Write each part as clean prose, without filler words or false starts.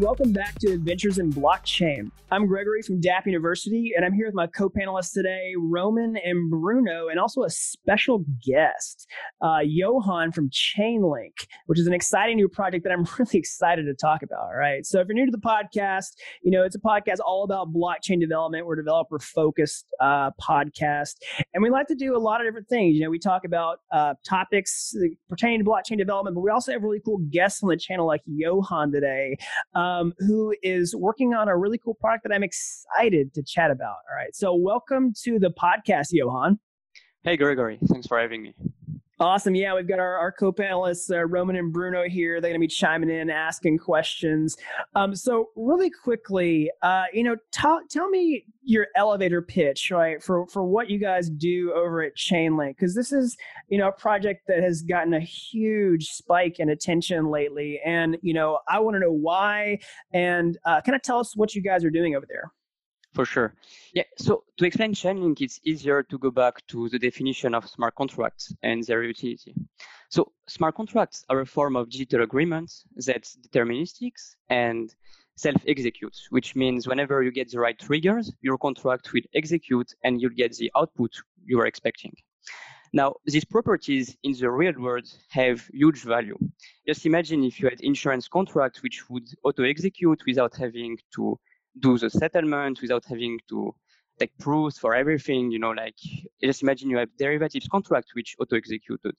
Welcome back to Adventures in Blockchain. I'm Gregory from DAP University, and I'm here with my co-panelists today, Roman and Bruno, and also a special guest, Johan from Chainlink, which is an exciting new project that I'm really excited to talk about. All right. So if you're new to the podcast, you know, it's a podcast all about blockchain development. We're a developer-focused podcast, and we like to do a lot of different things. You know, we talk about topics pertaining to blockchain development, but we also have really cool guests on the channel like Johan today, who is working on a really cool product that I'm excited to chat about. All right. So welcome to the podcast, Johan. Hey, Gregory. Thanks for having me. Awesome. Yeah, we've got our co-panelists, Roman and Bruno here. They're going to be chiming in, asking questions. So really quickly, you know, tell me your elevator pitch, right, for what you guys do over at Chainlink, because this is, you know, a project that has gotten a huge spike in attention lately. And, you know, I want to know why. And kind of tell us what you guys are doing over there. For sure. Yeah. So to explain Chainlink, it's easier to go back to the definition of smart contracts and their utility. So smart contracts are a form of digital agreements that's deterministic and self-executes, which means whenever you get the right triggers, your contract will execute and you'll get the output you were expecting. Now, these properties in the real world have huge value. Just imagine if you had insurance contracts which would auto-execute without having to do the settlement, without having to take proofs for everything, you know, like just imagine you have derivatives contract which auto-executed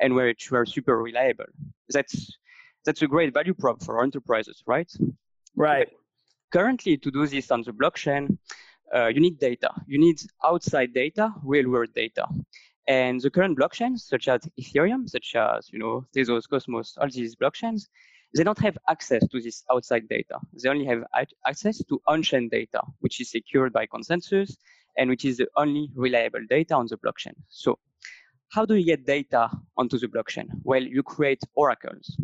and which were super reliable. That's a great value prop for enterprises, right? Right. But currently, to do this on the blockchain, you need data. You need outside data, real-world data. And the current blockchains, such as Ethereum, such as, you know, Tezos, Cosmos, all these blockchains, they don't have access to this outside data. They only have access to on-chain data, which is secured by consensus and which is the only reliable data on the blockchain. So how do you get data onto the blockchain? Well, you create oracles.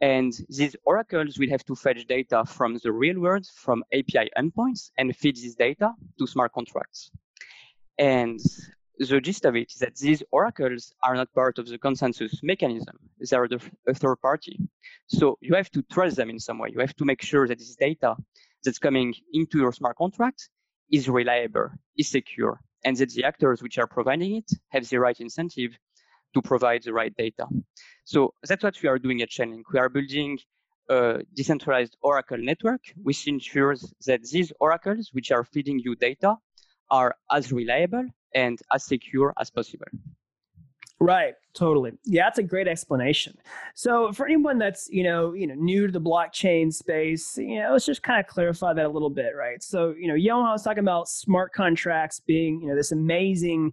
And these oracles will have to fetch data from the real world, from API endpoints, and feed this data to smart contracts. And the gist of it is that these oracles are not part of the consensus mechanism. They are a third party. So you have to trust them in some way. You have to make sure that this data that's coming into your smart contract is reliable, is secure, and that the actors which are providing it have the right incentive to provide the right data. So that's what we are doing at Chainlink. We are building a decentralized oracle network, which ensures that these oracles which are feeding you data are as reliable and as secure as possible. Right. Totally. Yeah, that's a great explanation. So for anyone that's, you know, new to the blockchain space, you know, let's just kind of clarify that a little bit, right? So, you know, Johan was talking about smart contracts being, you know, this amazing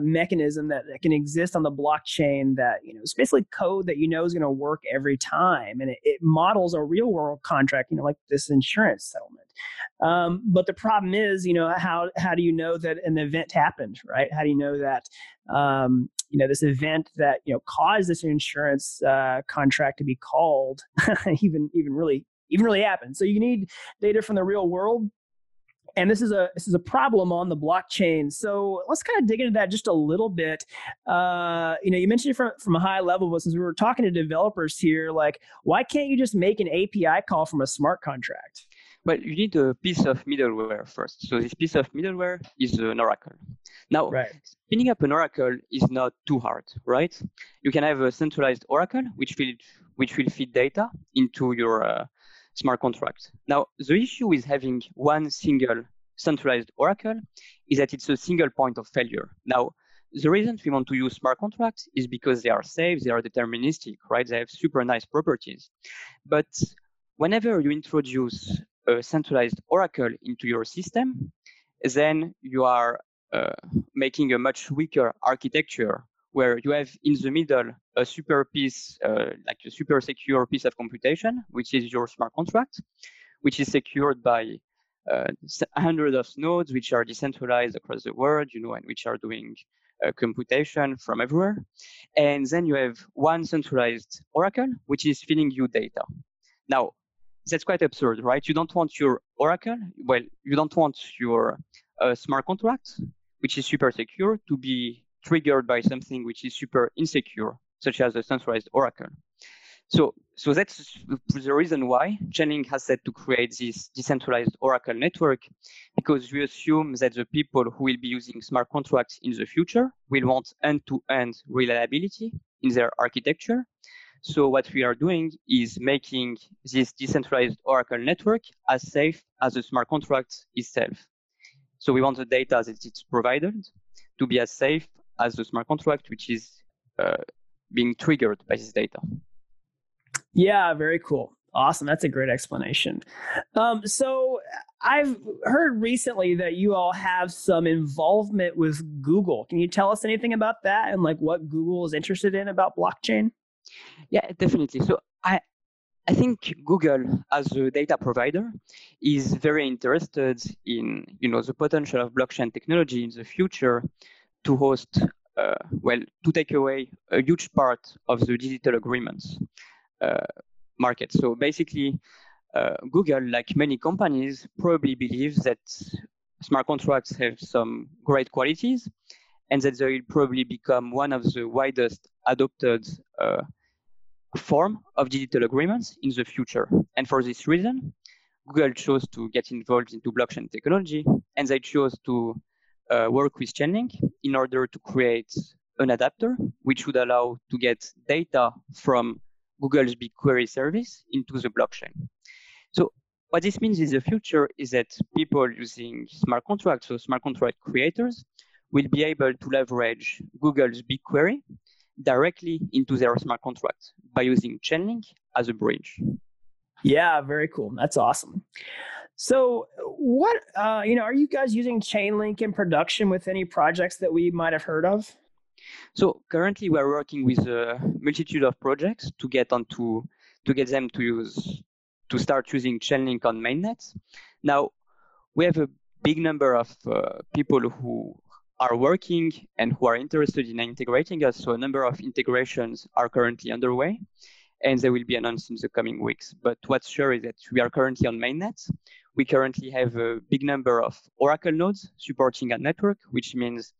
mechanism that can exist on the blockchain that, you know, it's basically code that you know is going to work every time. And it models a real world contract, you know, like this insurance settlement. But the problem is, you know, how do you know that an event happened, right? How do you know that, you know, this event that, you know, caused this insurance contract to be called even really happened. So you need data from the real world, and this is a problem on the blockchain. So let's kind of dig into that just a little bit. You know, you mentioned it from a high level, but since we were talking to developers here, like, why can't you just make an API call from a smart contract? Well, you need a piece of middleware first. So this piece of middleware is an oracle. Now, spinning up an oracle is not too hard, right? You can have a centralized oracle which will feed data into your smart contract. Now, the issue with having one single centralized oracle is that it's a single point of failure. Now, the reason we want to use smart contracts is because they are safe, they are deterministic, right? They have super nice properties. But whenever you introduce a centralized oracle into your system, then you are making a much weaker architecture where you have in the middle a super piece, like a super secure piece of computation, which is your smart contract, which is secured by hundreds of nodes which are decentralized across the world, you know, and which are doing computation from everywhere. And then you have one centralized oracle, which is feeding you data. Now, that's quite absurd, right? You don't want your oracle, well, you don't want your smart contract, which is super secure, to be triggered by something which is super insecure, such as a centralized oracle. So that's the reason why Chainlink has said to create this decentralized Oracle network, because we assume that the people who will be using smart contracts in the future will want end-to-end reliability in their architecture. So what we are doing is making this decentralized Oracle network as safe as the smart contract itself. So we want the data that it's provided to be as safe as the smart contract, which is being triggered by this data. Yeah, very cool. Awesome. That's a great explanation. So I've heard recently that you all have some involvement with Google. Can you tell us anything about that and like what Google is interested in about blockchain? Yeah, definitely. So I think Google as a data provider is very interested in, the potential of blockchain technology in the future to host, to take away a huge part of the digital agreements market. So basically, Google, like many companies, probably believes that smart contracts have some great qualities and that they will probably become one of the widest adopted form of digital agreements in the future. And for this reason, Google chose to get involved into blockchain technology, and they chose to work with Chainlink in order to create an adapter, which would allow to get data from Google's BigQuery service into the blockchain. So what this means in the future is that people using smart contracts, so smart contract creators, will be able to leverage Google's BigQuery directly into their smart contracts by using Chainlink as a bridge. Yeah, very cool. That's awesome. So what, are you guys using Chainlink in production with any projects that we might have heard of? So currently, we're working with a multitude of projects to get them to start using Chainlink on mainnet. Now, we have a big number of people who are working and who are interested in integrating us. So a number of integrations are currently underway, and they will be announced in the coming weeks. But what's sure is that we are currently on mainnet. We currently have a big number of Oracle nodes supporting our network, which means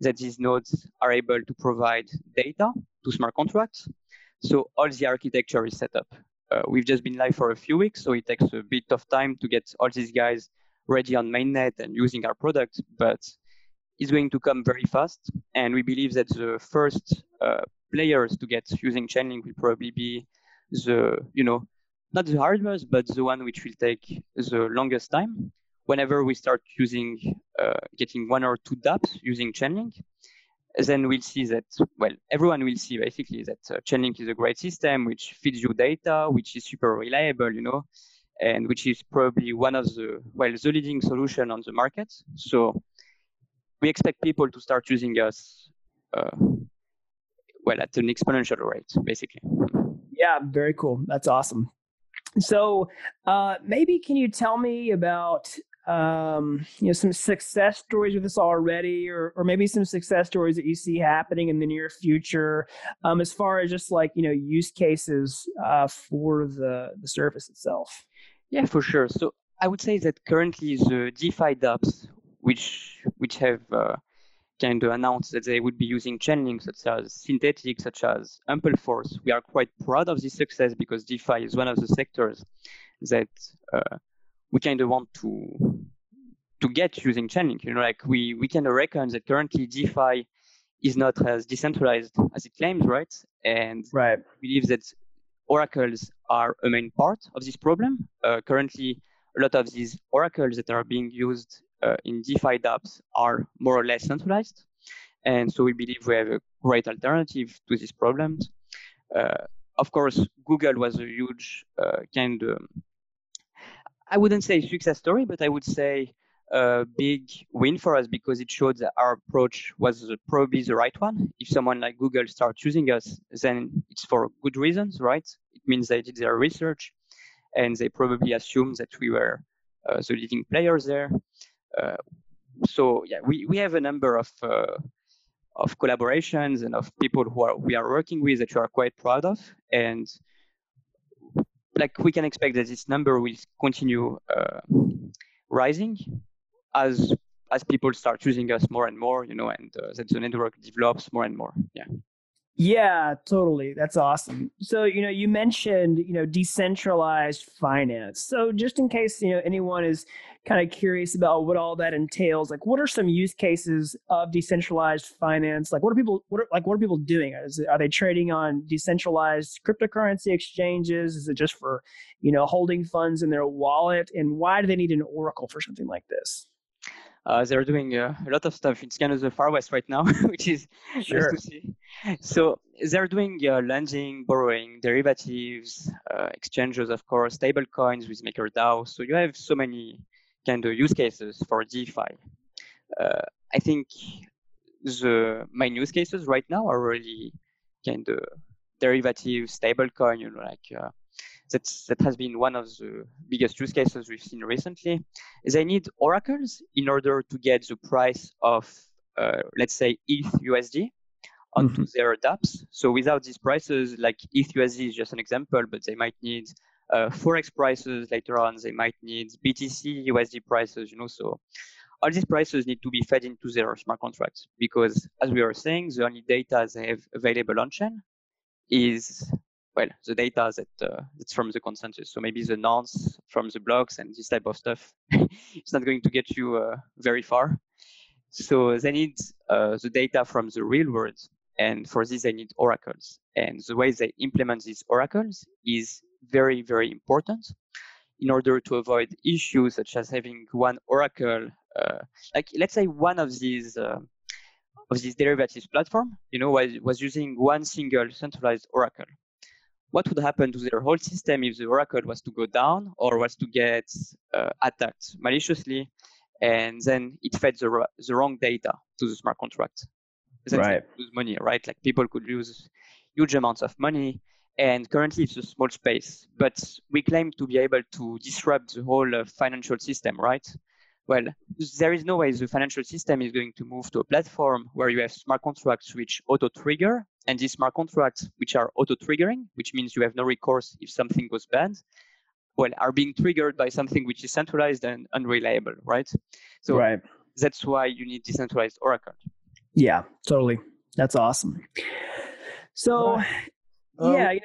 that these nodes are able to provide data to smart contracts. So all the architecture is set up. We've just been live for a few weeks, so it takes a bit of time to get all these guys ready on mainnet and using our product, but it's going to come very fast. And we believe that the first players to get using Chainlink will probably be the, not the hardest, but the one which will take the longest time. Whenever we start using, getting one or two dApps using Chainlink, then we'll see that, everyone will see basically that Chainlink is a great system which feeds you data, which is super reliable, and which is probably one of the, the leading solution on the market. So we expect people to start using us, at an exponential rate, basically. Yeah, very cool. That's awesome. So maybe can you tell me about some success stories with this already, or maybe some success stories that you see happening in the near future, as far as just use cases for the service itself? Yeah, for sure. So I would say that currently the DeFi dApps, which have kind of announced that they would be using Chainlink, such as Synthetic, such as AmpleForce. We are quite proud of this success because DeFi is one of the sectors that we kind of want to get using Chainlink. We kind of reckon that currently DeFi is not as decentralized as it claims, right? And we believe that oracles are a main part of this problem. Currently, a lot of these oracles that are being used in DeFi dApps are more or less centralized. And so we believe we have a great alternative to these problems. Of course, Google was a huge kind of, I wouldn't say success story, but I would say a big win for us because it showed that our approach was probably the right one. If someone like Google starts using us, then it's for good reasons, right? It means they did their research and they probably assumed that we were the leading players there. So yeah, we have a number of collaborations and of people we are working with that we are quite proud of, and we can expect that this number will continue rising as people start using us more and more, and that the network develops more and more. Yeah. Yeah, totally. That's awesome. So, you mentioned, decentralized finance. So just in case, anyone is kind of curious about what all that entails, like what are some use cases of decentralized finance? Like what are people doing? Are they trading on decentralized cryptocurrency exchanges? Is it just for, holding funds in their wallet? And why do they need an oracle for something like this? They're doing a lot of stuff. It's kind of the Far West right now, which is sure nice to see. So they're doing lending, borrowing, derivatives, exchanges, of course, stable coins with MakerDAO. So you have so many kind of use cases for DeFi. I think my use cases right now are really kind of derivatives, stable coin, that has been one of the biggest use cases we've seen recently. They need oracles in order to get the price of, let's say, ETH USD onto their dApps. So without these prices, like ETH USD is just an example, but they might need Forex prices later on. They might need BTC USD prices, So all these prices need to be fed into their smart contracts because, as we were saying, the only data they have available on-chain is the data that's from the consensus. So maybe the nonce from the blocks and this type of stuff, it's not going to get you very far. So they need the data from the real world. And for this, they need oracles. And the way they implement these oracles is very, very important in order to avoid issues such as having one oracle, let's say one of these derivatives platform, was using one single centralized oracle. What would happen to their whole system if the oracle was to go down or was to get attacked maliciously, and then it fed the wrong data to the smart contract? Then right, they lose money, right? Like people could lose huge amounts of money, and currently it's a small space. But we claim to be able to disrupt the whole financial system, right? Well, there is no way the financial system is going to move to a platform where you have smart contracts which auto-trigger, and these smart contracts which are auto-triggering, which means you have no recourse if something goes bad, are being triggered by something which is centralized and unreliable, right? So right, that's why you need decentralized oracle. Yeah, totally. That's awesome. So, go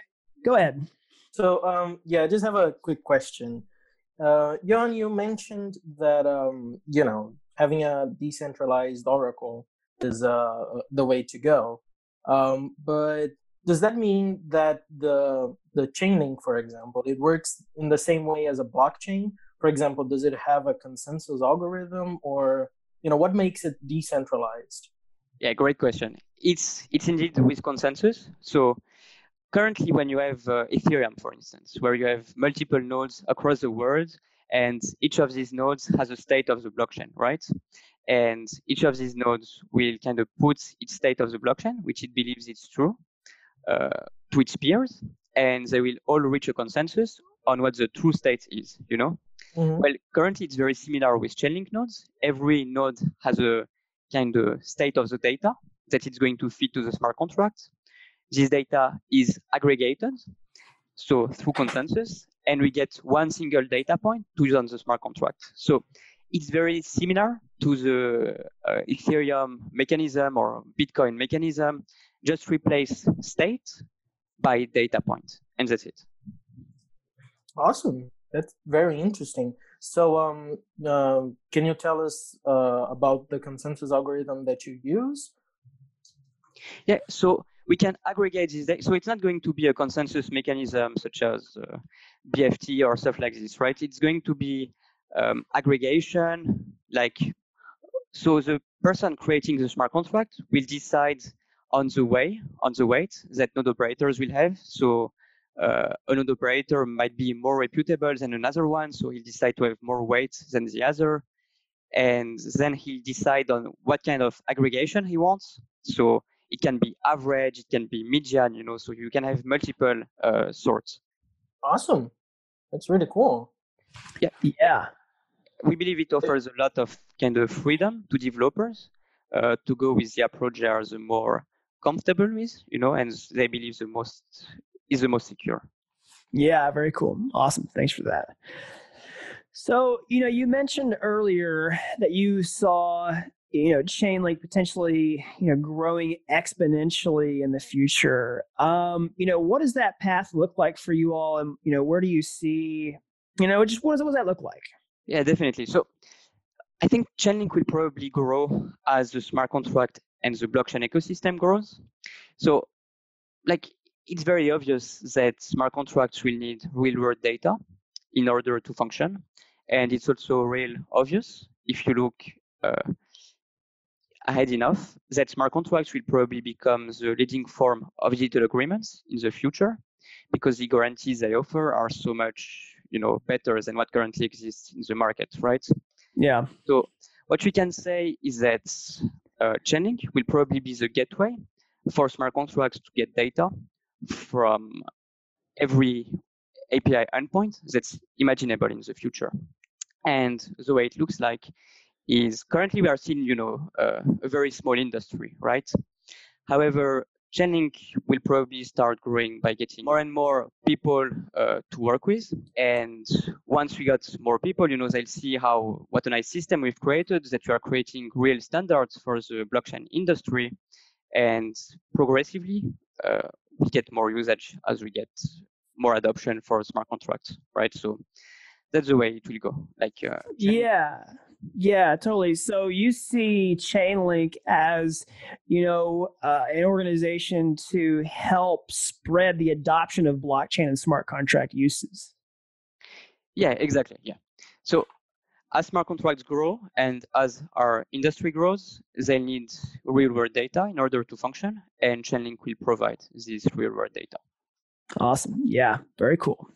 ahead. So, I just have a quick question. Jan, you mentioned that, having a decentralized oracle is the way to go. But does that mean that the Chainlink, for example, it works in the same way as a blockchain? For example, does it have a consensus algorithm or, what makes it decentralized? Yeah, great question. It's indeed with consensus. So currently, when you have Ethereum, for instance, where you have multiple nodes across the world, and each of these nodes has a state of the blockchain, right? And each of these nodes will kind of put its state of the blockchain, which it believes it's true, to its peers, and they will all reach a consensus on what the true state is, Mm-hmm. Well, currently, it's very similar with Chainlink nodes. Every node has a kind of state of the data that it's going to feed to the smart contract. This data is aggregated, so through consensus, and we get one single data point to use on the smart contract. So it's very similar to the Ethereum mechanism or Bitcoin mechanism. Just replace state by data point, and that's it. Awesome. That's very interesting. So can you tell us about the consensus algorithm that you use? Yeah, so we can aggregate this data. So it's not going to be a consensus mechanism such as BFT or stuff like this, right? It's going to be aggregation. So the person creating the smart contract will decide on the weight that node operators will have. So a node operator might be more reputable than another one, so he'll decide to have more weight than the other. And then he'll decide on what kind of aggregation he wants. So it can be average, it can be median, so you can have multiple sorts. Awesome. That's really cool. Yeah. We believe it offers a lot of kind of freedom to developers to go with the approach they are the more comfortable with, and they believe is the most secure. Yeah, very cool. Awesome. Thanks for that. So, you mentioned earlier that you saw chain link potentially, growing exponentially in the future. What does that path look like for you all? And, where do you see, just what does that look like? Yeah, definitely. So I think Chainlink will probably grow as the smart contract and the blockchain ecosystem grows. So it's very obvious that smart contracts will need real-world data in order to function. And it's also real obvious if you look ahead enough that smart contracts will probably become the leading form of digital agreements in the future because the guarantees they offer are so much, better than what currently exists in the market, right? Yeah. So what we can say is that Chainlink will probably be the gateway for smart contracts to get data from every API endpoint that's imaginable in the future. And the way it looks like is currently we are seeing, a very small industry, right? However, Chainlink will probably start growing by getting more and more people to work with. And once we got more people, they'll see what a nice system we've created, that we are creating real standards for the blockchain industry. And progressively, we get more usage as we get more adoption for smart contracts, right? So that's the way it will go. Yeah, totally. So you see Chainlink as, an organization to help spread the adoption of blockchain and smart contract uses. Yeah, exactly. Yeah. So as smart contracts grow and as our industry grows, they need real-world data in order to function, and Chainlink will provide this real-world data. Awesome. Yeah, very cool.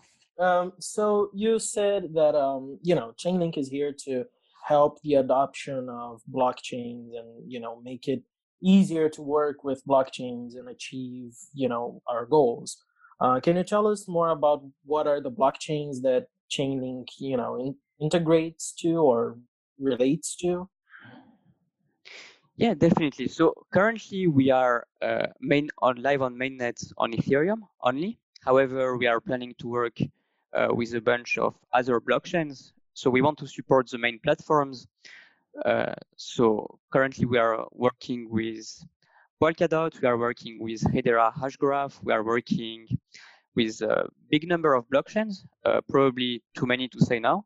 So you said that, Chainlink is here to help the adoption of blockchains and, make it easier to work with blockchains and achieve, our goals. Can you tell us more about what are the blockchains that Chainlink, integrates to or relates to? Yeah, definitely. So currently we are live on mainnet on Ethereum only. However, we are planning to work with a bunch of other blockchains. So we want to support the main platforms. So currently we are working with Polkadot, we are working with Hedera Hashgraph, we are working with a big number of blockchains, probably too many to say now.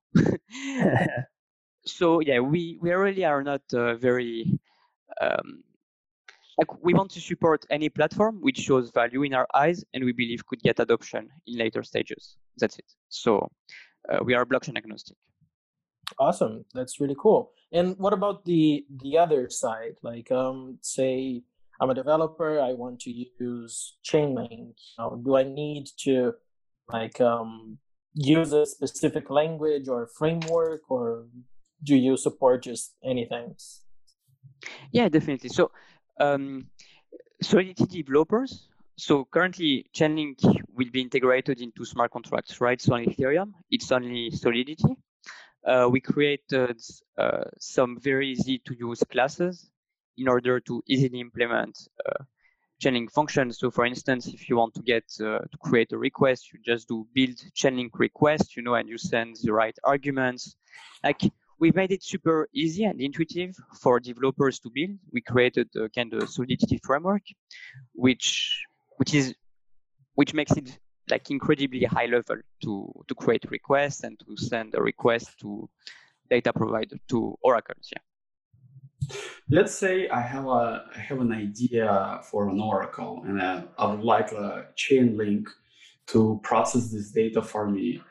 So yeah, we really are not very... we want to support any platform which shows value in our eyes and we believe could get adoption in later stages. That's it. So we are blockchain agnostic. Awesome. That's really cool. And what about the other side? Say I'm a developer. I want to use Chainlink. Do I need to use a specific language or framework, or do you support just anything? Yeah, definitely. So Solidity developers. So currently Chainlink will be integrated into smart contracts, right? So on Ethereum, it's only Solidity. We created some very easy to use classes in order to easily implement Chainlink functions. So for instance, if you want to get to create a request, you just do build Chainlink request, and you send the right arguments. We made it super easy and intuitive for developers to build. We created a kind of Solidity framework, which makes it incredibly high level to create requests and to send a request to data provider to oracles. Yeah. Let's say I have an idea for an oracle, and I would like a Chainlink to process this data for me.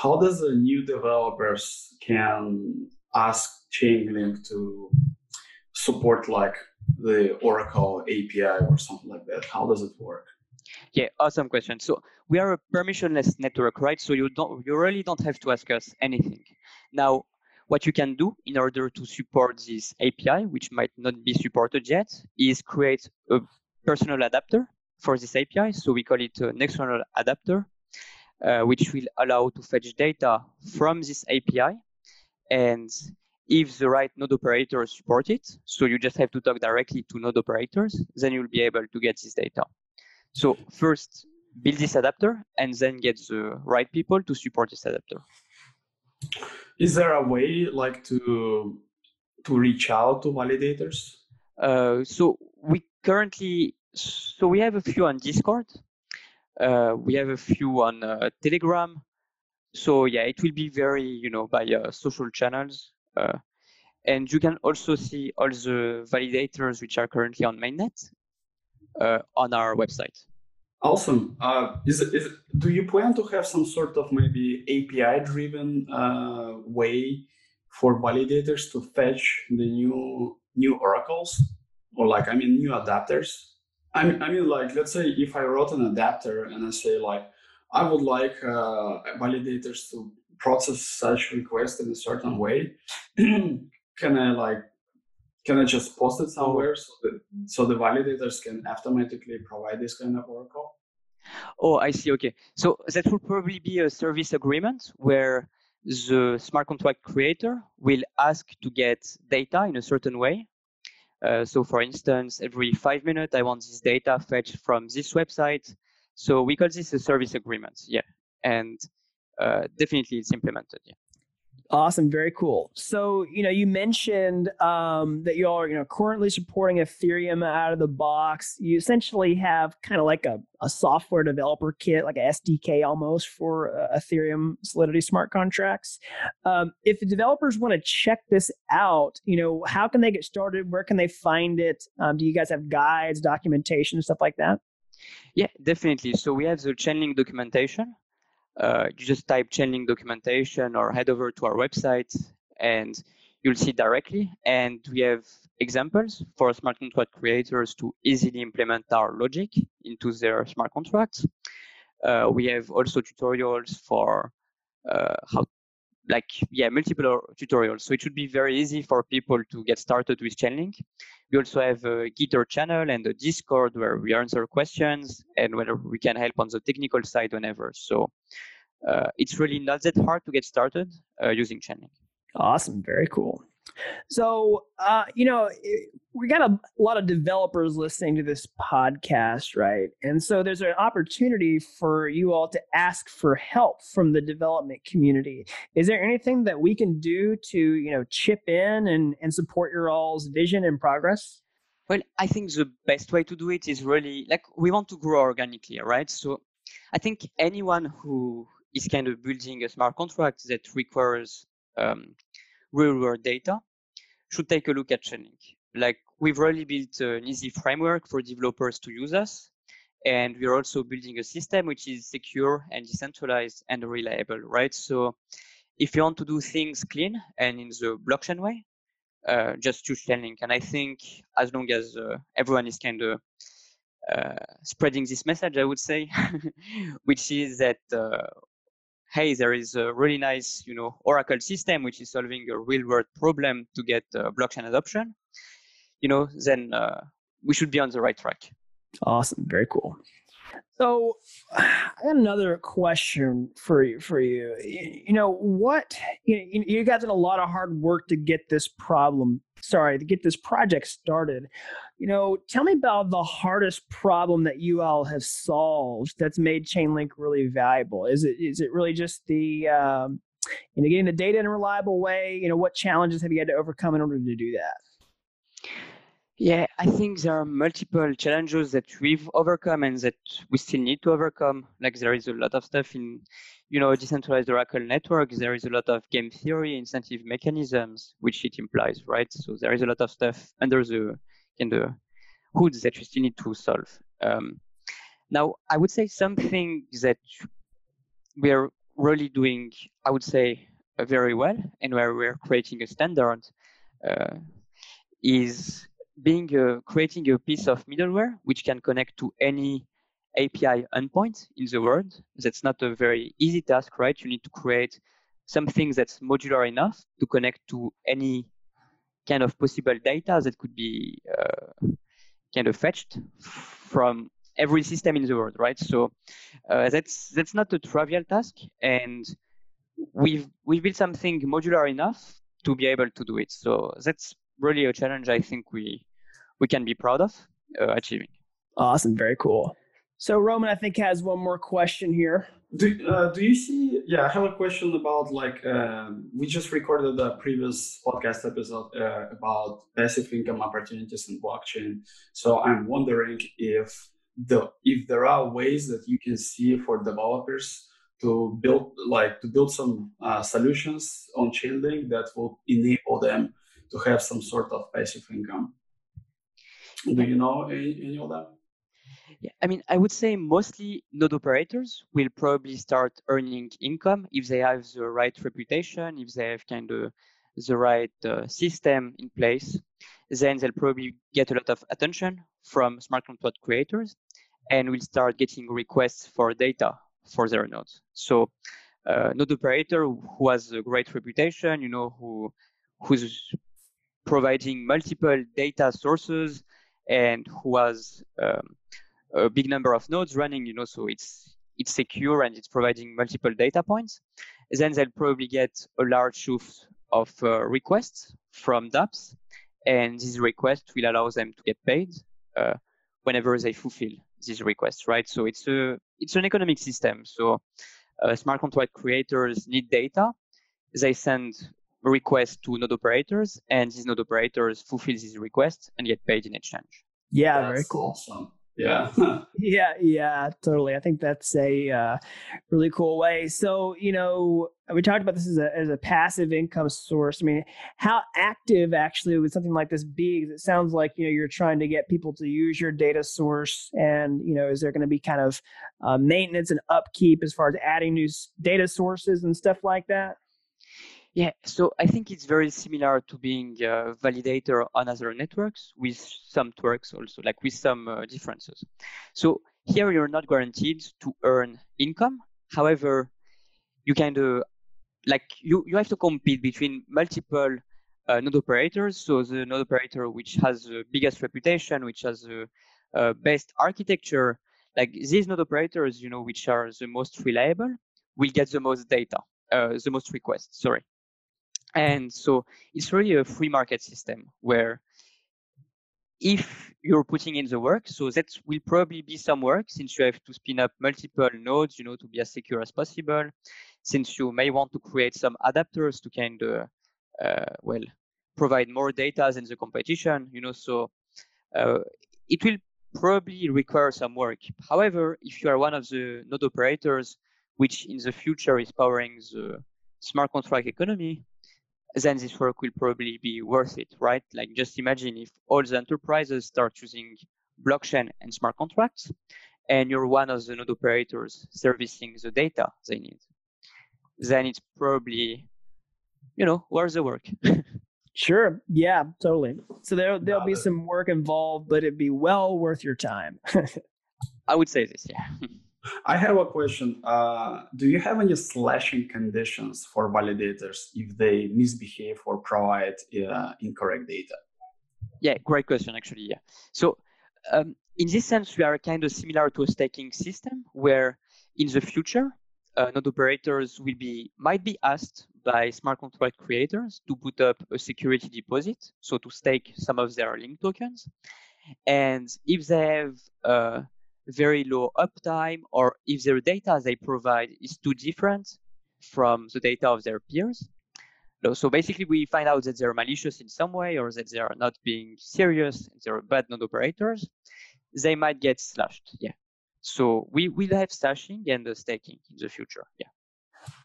How does a new developers can ask Chainlink to support the Oracle API or something like that? How does it work? Yeah, awesome question. So we are a permissionless network, right? So you really don't have to ask us anything. Now, what you can do in order to support this API, which might not be supported yet, is create a personal adapter for this API. So we call it an external adapter. Which will allow to fetch data from this API, and if the right node operators support it, so you just have to talk directly to node operators, then you'll be able to get this data. So first, build this adapter, and then get the right people to support this adapter. Is there a way to to reach out to validators? So we have a few on Discord. We have a few on Telegram. So yeah, it will be very, by social channels. And you can also see all the validators which are currently on mainnet on our website. Awesome. Do you plan to have some sort of maybe API-driven way for validators to fetch the new oracles or new adapters? Let's say if I wrote an adapter and I say I would like validators to process such request in a certain way, can I just post it somewhere so the validators can automatically provide this kind of oracle? Oh, I see. Okay. So that would probably be a service agreement where the smart contract creator will ask to get data in a certain way. So for instance, every 5 minutes, I want this data fetched from this website. So we call this a service agreement. Yeah. And definitely it's implemented. Yeah. Awesome. Very cool. So, you mentioned that you all are, currently supporting Ethereum out of the box. You essentially have kind of like a software developer kit, like an SDK almost for Ethereum Solidity smart contracts. If the developers want to check this out, how can they get started? Where can they find it? Do you guys have guides, documentation, stuff like that? Yeah, definitely. So we have the Chainlink documentation. You just type Chainlink documentation or head over to our website and you'll see directly. And we have examples for smart contract creators to easily implement our logic into their smart contracts. We have also tutorials for multiple tutorials. So it should be very easy for people to get started with Chainlink. We also have a GitHub channel and a Discord where we answer questions and where we can help on the technical side whenever. So it's really not that hard to get started using Chainlink. Awesome. Very cool. So, we got a lot of developers listening to this podcast, right? And so there's an opportunity for you all to ask for help from the development community. Is there anything that we can do to, chip in and support your all's vision and progress? Well, I think the best way to do it is really we want to grow organically, right? So I think anyone who is kind of building a smart contract that requires real-world data should take a look at Chainlink. We've really built an easy framework for developers to use us, and we're also building a system which is secure and decentralized and reliable, right? So if you want to do things clean and in the blockchain way, just choose Chainlink. And I think as long as everyone is kind of spreading this message, I would say, which is that hey, there is a really nice, Oracle system which is solving a real-world problem to get blockchain adoption, then we should be on the right track. Awesome. Very cool. So I got another question for you. You guys did a lot of hard work to get this project started. Tell me about the hardest problem that you all have solved that's made Chainlink really valuable. Is it really just the getting the data in a reliable way? What challenges have you had to overcome in order to do that? Yeah, I think there are multiple challenges that we've overcome and that we still need to overcome. There is a lot of stuff in, decentralized Oracle network. There is a lot of game theory, incentive mechanisms, which it implies, right? So there is a lot of stuff under the hood that we still need to solve. Now, I would say something that we are really doing, I would say, very well, and where we're creating a standard is creating a piece of middleware which can connect to any API endpoint in the world. That's not a very easy task, right? You need to create something that's modular enough to connect to any kind of possible data that could be kind of fetched from every system in the world, right? So that's not a trivial task, and we've built something modular enough to be able to do it. So that's really a challenge I think we can be proud of achieving. Awesome. Very cool. So Roman, I think, has one more question here. Do you see? Yeah, I have a question about like we just recorded a previous podcast episode about passive income opportunities in blockchain. So I'm wondering if there are ways that you can see for developers to build some solutions on Chainlink that will enable them to have some sort of passive income. Do you know any of them? Yeah, I mean, I would say mostly node operators will probably start earning income if they have the right reputation, if they have kind of the right system in place. Then they'll probably get a lot of attention from smart contract creators and will start getting requests for data for their nodes. So node operator who has a great reputation, you know, who's providing multiple data sources and who has a big number of nodes running, you know, so it's secure and it's providing multiple data points. Then they'll probably get a large shift of requests from dApps, and these requests will allow them to get paid whenever they fulfill these requests, right? So it's an economic system. So smart contract creators need data. They send requests to node operators, and these node operators fulfill these requests and get paid in exchange. Yeah, that's very cool. Awesome. Yeah. yeah, totally. I think that's a really cool way. So, you know, we talked about this as a passive income source. I mean, how active actually would something like this be? Because it sounds like, you know, you're trying to get people to use your data source, and, you know, is there going to be kind of maintenance and upkeep as far as adding new data sources and stuff like that? Yeah, so I think it's very similar to being a validator on other networks, with some quirks also, like with some differences. So here you're not guaranteed to earn income. However, you kind of like you have to compete between multiple node operators. So the node operator which has the biggest reputation, which has the best architecture, like these node operators, you know, which are the most reliable, will get the most data, the most requests. Sorry. And so it's really a free market system where if you're putting in the work, so that will probably be some work, since you have to spin up multiple nodes, you know, to be as secure as possible, since you may want to create some adapters to kind of, provide more data than the competition, you know, so it will probably require some work. However, if you are one of the node operators, which in the future is powering the smart contract economy, then this work will probably be worth it, right? Like, just imagine if all the enterprises start using blockchain and smart contracts, and you're one of the node operators servicing the data they need, then it's probably, you know, worth the work. Sure. Yeah, totally. So there'll be some work involved, but it'd be well worth your time. I would say this, yeah. I have a question. Do you have any slashing conditions for validators if they misbehave or provide incorrect data? Yeah, great question, actually. Yeah. So in this sense, we are kind of similar to a staking system where in the future, node operators might be asked by smart contract creators to put up a security deposit, so to stake some of their Link tokens. And if they have very low uptime, or if their data they provide is too different from the data of their peers. So basically we find out that they're malicious in some way, or that they are not being serious, they're bad node operators, they might get slashed. Yeah. So we will have slashing and staking in the future. Yeah.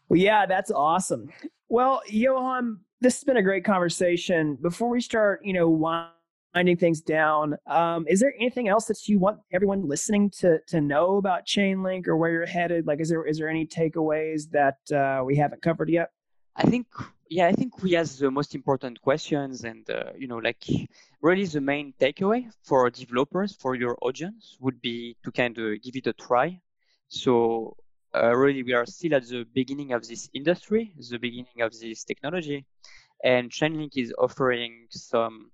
Well, yeah, that's awesome. Well, Johan, this has been a great conversation. Before we start, you know, winding things down, is there anything else that you want everyone listening to know about Chainlink, or where you're headed? Like, is there any takeaways that we haven't covered yet? I think we asked the most important questions, and you know, like, really the main takeaway for developers, for your audience, would be to kind of give it a try. So really, we are still at the beginning of this industry, the beginning of this technology, and Chainlink is offering some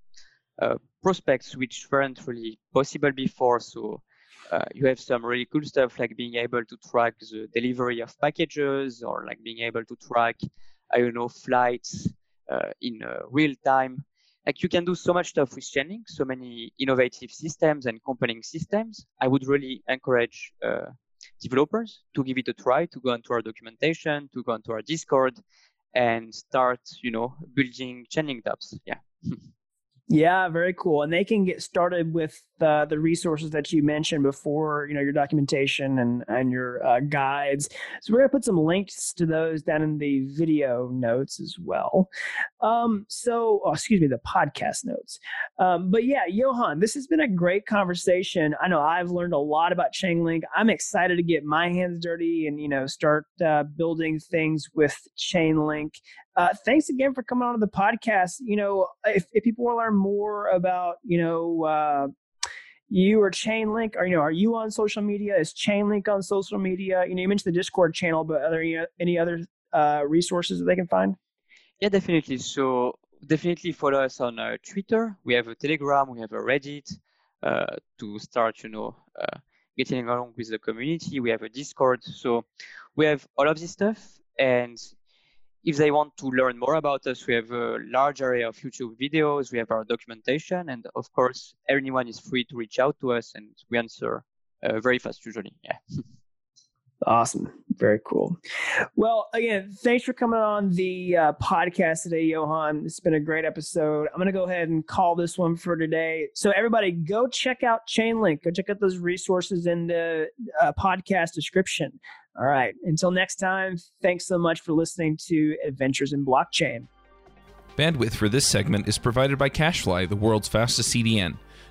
prospects which weren't really possible before. So you have some really cool stuff, like being able to track the delivery of packages, or like being able to track, I don't know, flights in real time. Like you can do so much stuff with Chainlink, so many innovative systems and compelling systems. I would really encourage developers to give it a try, to go into our documentation, to go into our Discord, and start, building Chainlink dApps. Yeah. Yeah, very cool. And they can get started with the resources that you mentioned before, your documentation and your guides. So we're going to put some links to those down in the video notes as well. The podcast notes. But yeah, Johan, this has been a great conversation. I know I've learned a lot about Chainlink. I'm excited to get my hands dirty and, start building things with Chainlink. Thanks again for coming on to the podcast. If people want to learn more about, you or Chainlink, or, are you on social media? Is Chainlink on social media? You mentioned the Discord channel, but are there any other resources that they can find? Yeah, definitely. So definitely follow us on Twitter. We have a Telegram. We have a Reddit to start, getting along with the community. We have a Discord. So we have all of this stuff. And if they want to learn more about us, we have a large array of YouTube videos. We have our documentation. And of course, anyone is free to reach out to us, and we answer very fast usually. Yeah. Awesome. Very cool. Well, again, thanks for coming on the podcast today, Johan. It's been a great episode. I'm going to go ahead and call this one for today. So everybody, go check out Chainlink. Go check out those resources in the podcast description. All right. Until next time, thanks so much for listening to Adventures in Blockchain. Bandwidth for this segment is provided by CacheFly, the world's fastest CDN.